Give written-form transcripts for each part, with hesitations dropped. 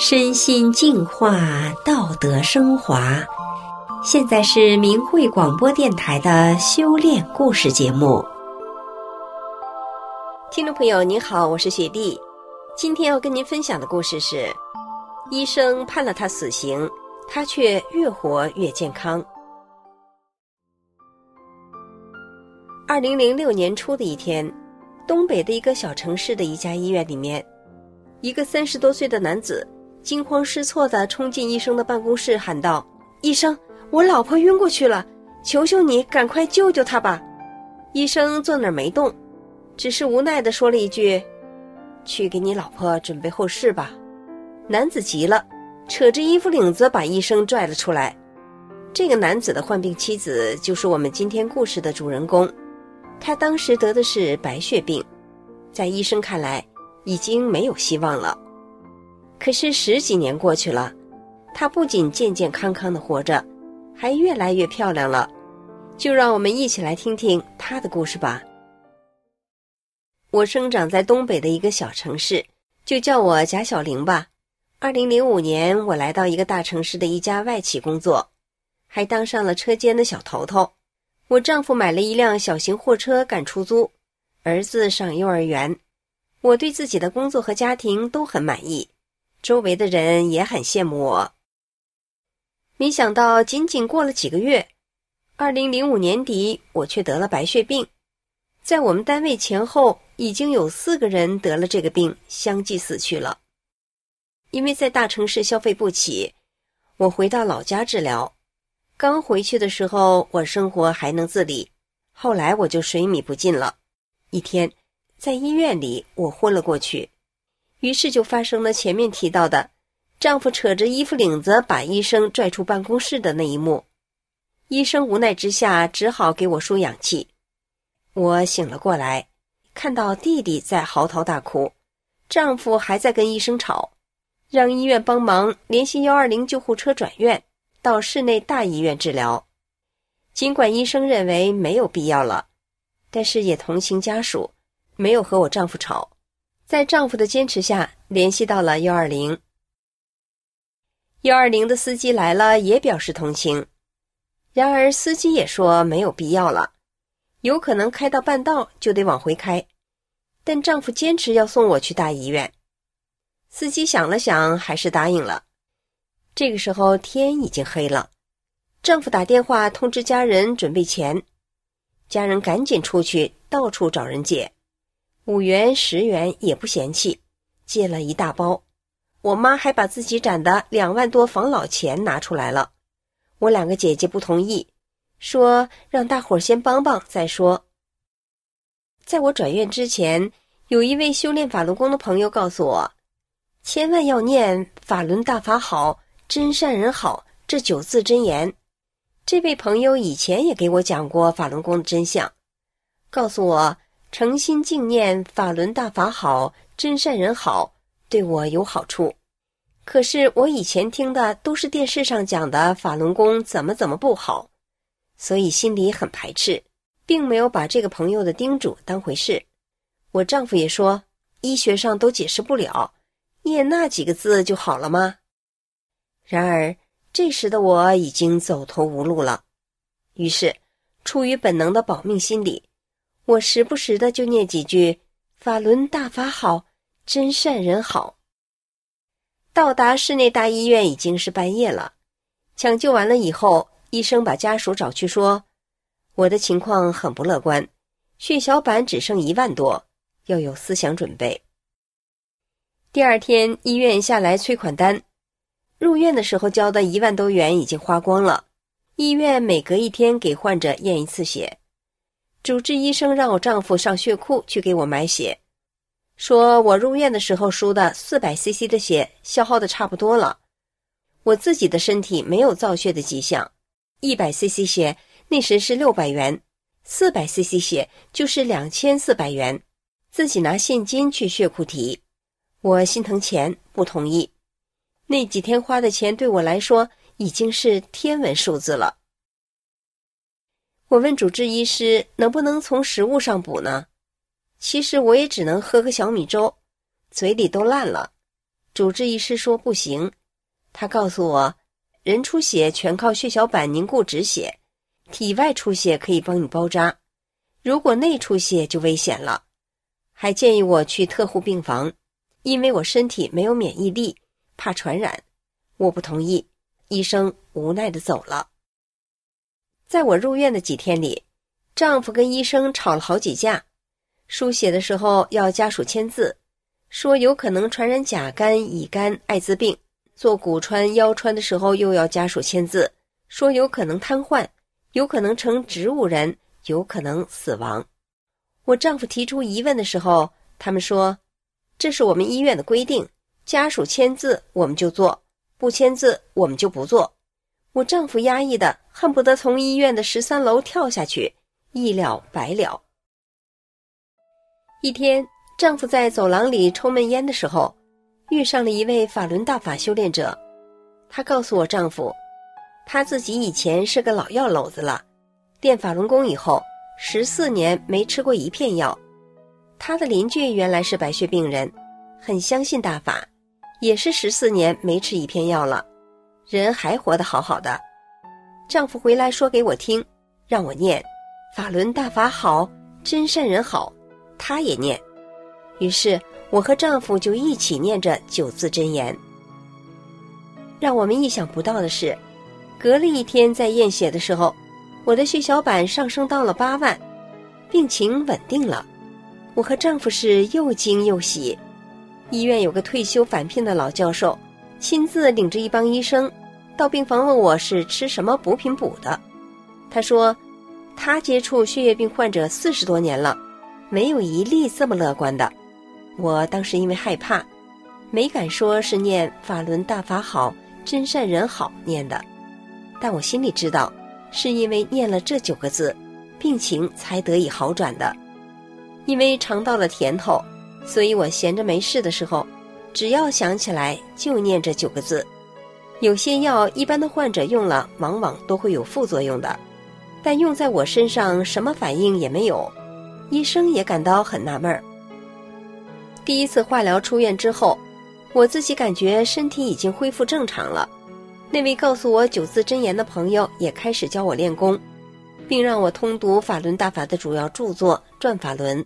身心净化，道德升华。现在是明慧广播电台的修炼故事节目。听众朋友您好，我是雪莉。今天要跟您分享的故事是：医生判了他死刑，他却越活越健康。2006年初的一天，东北的一个小城市的一家医院里面，一个30多岁的男子惊慌失措地冲进医生的办公室，喊道：“医生，我老婆晕过去了，求求你赶快救救她吧！”医生坐那儿没动，只是无奈地说了一句：“去给你老婆准备后事吧。”男子急了，扯着衣服领子把医生拽了出来。这个男子的患病妻子就是我们今天故事的主人公，他当时得的是白血病，在医生看来已经没有希望了。可是10几年过去了，他不仅健健康康地活着，还越来越漂亮了。就让我们一起来听听他的故事吧。我生长在东北的一个小城市，就叫我贾小玲吧。2005年我来到一个大城市的一家外企工作，还当上了车间的小头头。我丈夫买了一辆小型货车赶出租，儿子上幼儿园。我对自己的工作和家庭都很满意，周围的人也很羡慕我。没想到仅仅过了几个月，2005年底我却得了白血病。在我们单位前后已经有4个人得了这个病，相继死去了。因为在大城市消费不起，我回到老家治疗。刚回去的时候，我生活还能自理，后来我就水米不进了。一天，在医院里我昏了过去，于是就发生了前面提到的，丈夫扯着衣服领子把医生拽出办公室的那一幕。医生无奈之下只好给我输氧气。我醒了过来，看到弟弟在嚎啕大哭，丈夫还在跟医生吵，让医院帮忙联系120救护车转院到市内大医院治疗。尽管医生认为没有必要了，但是也同情家属，没有和我丈夫吵。在丈夫的坚持下，联系到了120。120的司机来了，也表示同情。然而司机也说没有必要了，有可能开到半道就得往回开。但丈夫坚持要送我去大医院。司机想了想，还是答应了。这个时候天已经黑了，丈夫打电话通知家人准备钱，家人赶紧出去到处找人借，5元10元也不嫌弃，借了一大包。我妈还把自己攒的2万多防老钱拿出来了。我2个姐姐不同意，说让大伙先帮帮再说。在我转院之前，有一位修炼法轮功的朋友告诉我，千万要念法轮大法好，真善人好，这9字真言。这位朋友以前也给我讲过法轮功的真相，告诉我诚心敬念法轮大法好，真善人好，对我有好处。可是我以前听的都是电视上讲的法轮功怎么不好，所以心里很排斥，并没有把这个朋友的叮嘱当回事。我丈夫也说，医学上都解释不了，念那几个字就好了吗？然而这时的我已经走投无路了，于是出于本能的保命心理，我时不时的就念几句法轮大法好，真善人好。到达市内大医院已经是半夜了。抢救完了以后，医生把家属找去，说我的情况很不乐观，血小板只剩1万多，要有思想准备。第二天医院下来催款单，入院的时候交的1万多元已经花光了。医院每隔1天给患者验1次血，主治医生让我丈夫上血库去给我买血，说我入院的时候输的 400cc 的血消耗的差不多了，我自己的身体没有造血的迹象。100cc 血那时是600元，400cc 血就是2400元，自己拿现金去血库提。我心疼钱，不同意。那几天花的钱对我来说已经是天文数字了。我问主治医师能不能从食物上补呢？其实我也只能喝个小米粥，嘴里都烂了，主治医师说不行，他告诉我，人出血全靠血小板凝固止血，体外出血可以帮你包扎，如果内出血就危险了。还建议我去特护病房，因为我身体没有免疫力，怕传染。我不同意，医生无奈地走了。在我入院的几天里，丈夫跟医生吵了好几架，输血的时候要家属签字，说有可能传染甲肝、乙肝、艾滋病，做骨穿、腰穿的时候又要家属签字，说有可能瘫痪，有可能成植物人，有可能死亡。我丈夫提出疑问的时候，他们说，这是我们医院的规定，家属签字我们就做，不签字我们就不做。我丈夫压抑的恨不得从医院的13楼跳下去，一了百了。一天，丈夫在走廊里抽闷烟的时候，遇上了一位法轮大法修炼者。他告诉我丈夫，他自己以前是个老药篓子了，练法轮功以后14年没吃过一片药。他的邻居原来是白血病人，很相信大法，也是14年没吃一片药了，人还活得好好的。丈夫回来说给我听，让我念法轮大法好，真善人好，他也念。于是我和丈夫就一起念着9字真言。让我们意想不到的是，隔了一天在验血的时候，我的血小板上升到了8万，病情稳定了。我和丈夫是又惊又喜。医院有个退休返聘的老教授，亲自领着一帮医生到病房问我是吃什么补品补的。他说他接触血液病患者40多年了，没有一例这么乐观的。我当时因为害怕，没敢说是念法轮大法好，真善人好念的，但我心里知道是因为念了这9个字，病情才得以好转的。因为尝到了甜头，所以我闲着没事的时候，只要想起来就念这9个字。有些药一般的患者用了往往都会有副作用的，但用在我身上什么反应也没有，医生也感到很纳闷。第一次化疗出院之后，我自己感觉身体已经恢复正常了。那位告诉我9字真言的朋友也开始教我练功，并让我通读法轮大法的主要著作《转法轮》。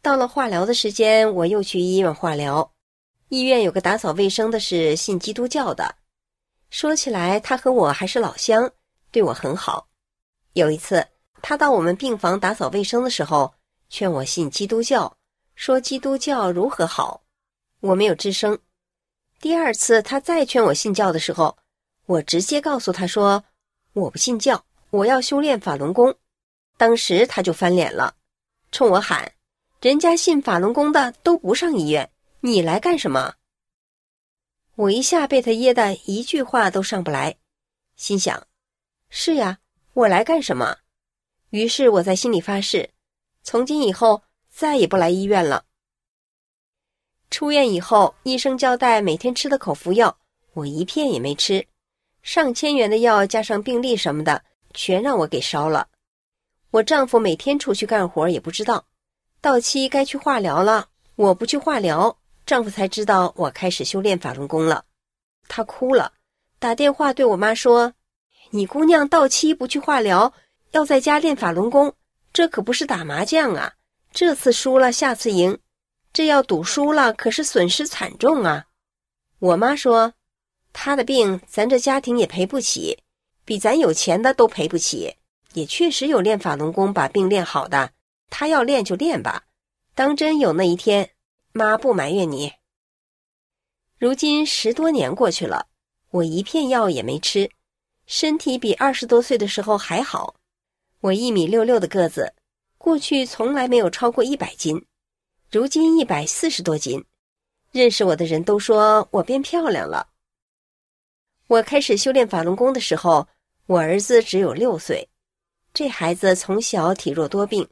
到了化疗的时间，我又去医院化疗。医院有个打扫卫生的是信基督教的，说起来他和我还是老乡，对我很好。有一次他到我们病房打扫卫生的时候，劝我信基督教，说基督教如何好，我没有吱声。第二次他再劝我信教的时候，我直接告诉他说我不信教，我要修炼法轮功。当时他就翻脸了，冲我喊，人家信法轮功的都不上医院，你来干什么？我一下被他噎得一句话都上不来，心想，是呀，我来干什么？于是我在心里发誓，从今以后再也不来医院了。出院以后，医生交代每天吃的口服药，我一片也没吃，上千元的药加上病历什么的，全让我给烧了。我丈夫每天出去干活也不知道，到期该去化疗了，我不去化疗，丈夫才知道我开始修炼法轮功了。他哭了，打电话对我妈说，你姑娘到期不去化疗，要在家练法轮功，这可不是打麻将啊，这次输了下次赢，这要赌输了可是损失惨重啊。我妈说，她的病咱这家庭也赔不起，比咱有钱的都赔不起，也确实有练法轮功把病练好的，她要练就练吧，当真有那一天，妈不埋怨你。如今10多年过去了，我一片药也没吃，身体比20多岁的时候还好。我1.66米的个子，过去从来没有超过100斤，如今140多斤，认识我的人都说我变漂亮了。我开始修炼法轮功的时候，我儿子只有6岁，这孩子从小体弱多病，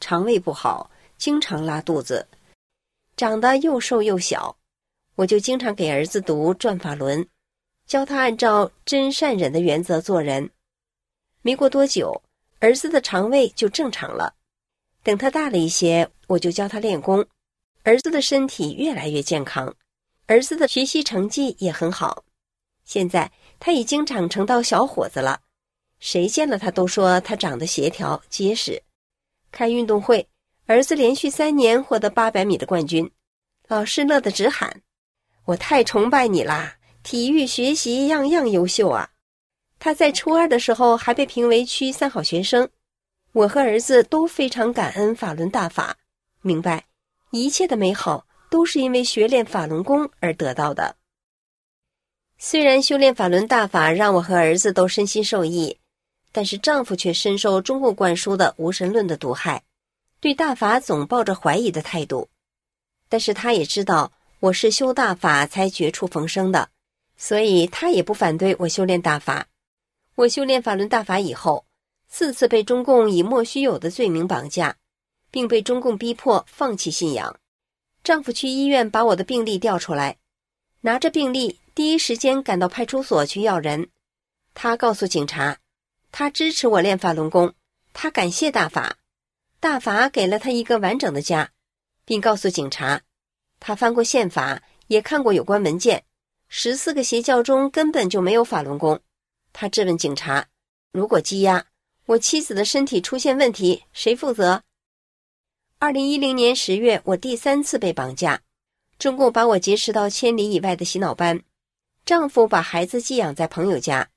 肠胃不好，经常拉肚子，长得又瘦又小。我就经常给儿子读《转法轮》，教他按照真善忍的原则做人。没过多久，儿子的肠胃就正常了。等他大了一些，我就教他练功，儿子的身体越来越健康，儿子的学习成绩也很好，现在他已经长成到小伙子了，谁见了他都说他长得协调结实。开运动会，儿子连续3年获得800米的冠军，老师乐得直喊：“我太崇拜你啦！体育学习样样优秀啊！”他在初2的时候还被评为区3好学生。我和儿子都非常感恩法轮大法，明白一切的美好都是因为学练法轮功而得到的。虽然修炼法轮大法让我和儿子都身心受益，但是丈夫却深受中共灌输的无神论的毒害，对大法总抱着怀疑的态度。但是他也知道我是修大法才绝处逢生的，所以他也不反对我修炼大法。我修炼法轮大法以后，4次被中共以莫须有的罪名绑架，并被中共逼迫放弃信仰。丈夫去医院把我的病历调出来，拿着病历第一时间赶到派出所去要人。他告诉警察，他支持我练法轮功，他感谢大法，大法给了他一个完整的家，并告诉警察，他翻过宪法，也看过有关文件，14个邪教中根本就没有法轮功。他质问警察，如果羁押我妻子的身体出现问题，谁负责？2010年10月，我第3次被绑架，中共把我劫持到千里以外的洗脑班，丈夫把孩子寄养在朋友家，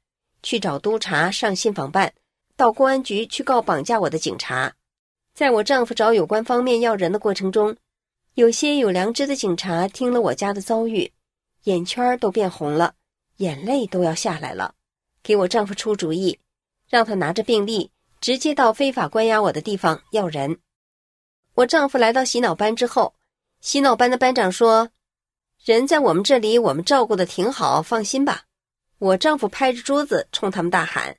去找督察上信访办，到公安局去告绑架我的警察。在我丈夫找有关方面要人的过程中，有些有良知的警察听了我家的遭遇，眼圈都变红了，眼泪都要下来了，给我丈夫出主意，让他拿着病历直接到非法关押我的地方要人。我丈夫来到洗脑班之后，洗脑班的班长说，人在我们这里，我们照顾的挺好，放心吧。我丈夫拍着桌子冲他们大喊，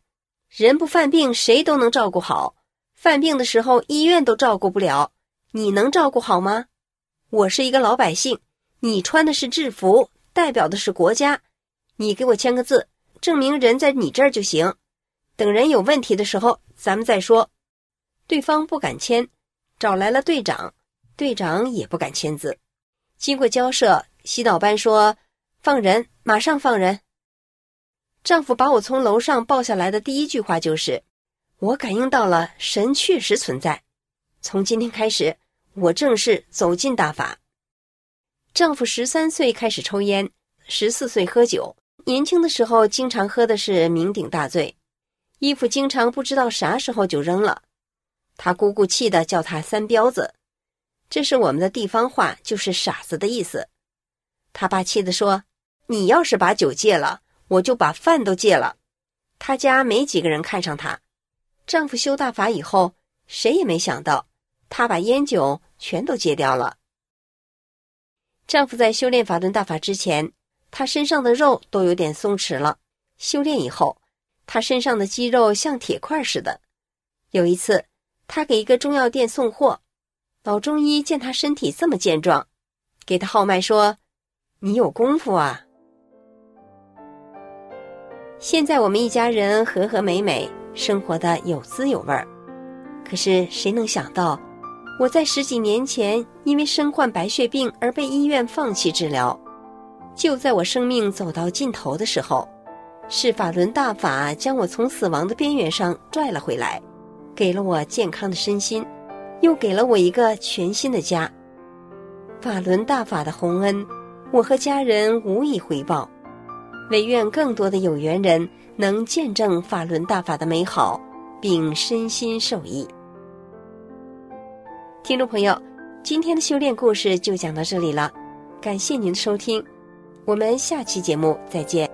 人不犯病谁都能照顾好，犯病的时候医院都照顾不了，你能照顾好吗？我是一个老百姓，你穿的是制服，代表的是国家，你给我签个字，证明人在你这儿就行，等人有问题的时候咱们再说。对方不敢签，找来了队长，队长也不敢签字。经过交涉，洗脑班说，放人，马上放人。丈夫把我从楼上抱下来的第一句话就是，我感应到了神确实存在，从今天开始，我正式走进大法。丈夫13岁开始抽烟，14岁喝酒，年轻的时候经常喝的是酩酊大醉，衣服经常不知道啥时候就扔了。他姑姑气的叫他三彪子，这是我们的地方话，就是傻子的意思。他爸气的说，你要是把酒戒了，我就把饭都戒了。他家没几个人看上他，丈夫修大法以后，谁也没想到他把烟酒全都戒掉了。丈夫在修炼法轮大法之前，他身上的肉都有点松弛了，修炼以后他身上的肌肉像铁块似的。有一次他给一个中药店送货，老中医见他身体这么健壮，给他号脉说，你有功夫啊。现在我们一家人和和美美，生活的有滋有味儿。可是谁能想到，我在10几年前因为身患白血病而被医院放弃治疗。就在我生命走到尽头的时候，是法轮大法将我从死亡的边缘上拽了回来，给了我健康的身心，又给了我一个全新的家。法轮大法的洪恩，我和家人无以回报，唯愿更多的有缘人能见证法轮大法的美好，并身心受益。听众朋友，今天的修炼故事就讲到这里了，感谢您的收听，我们下期节目再见。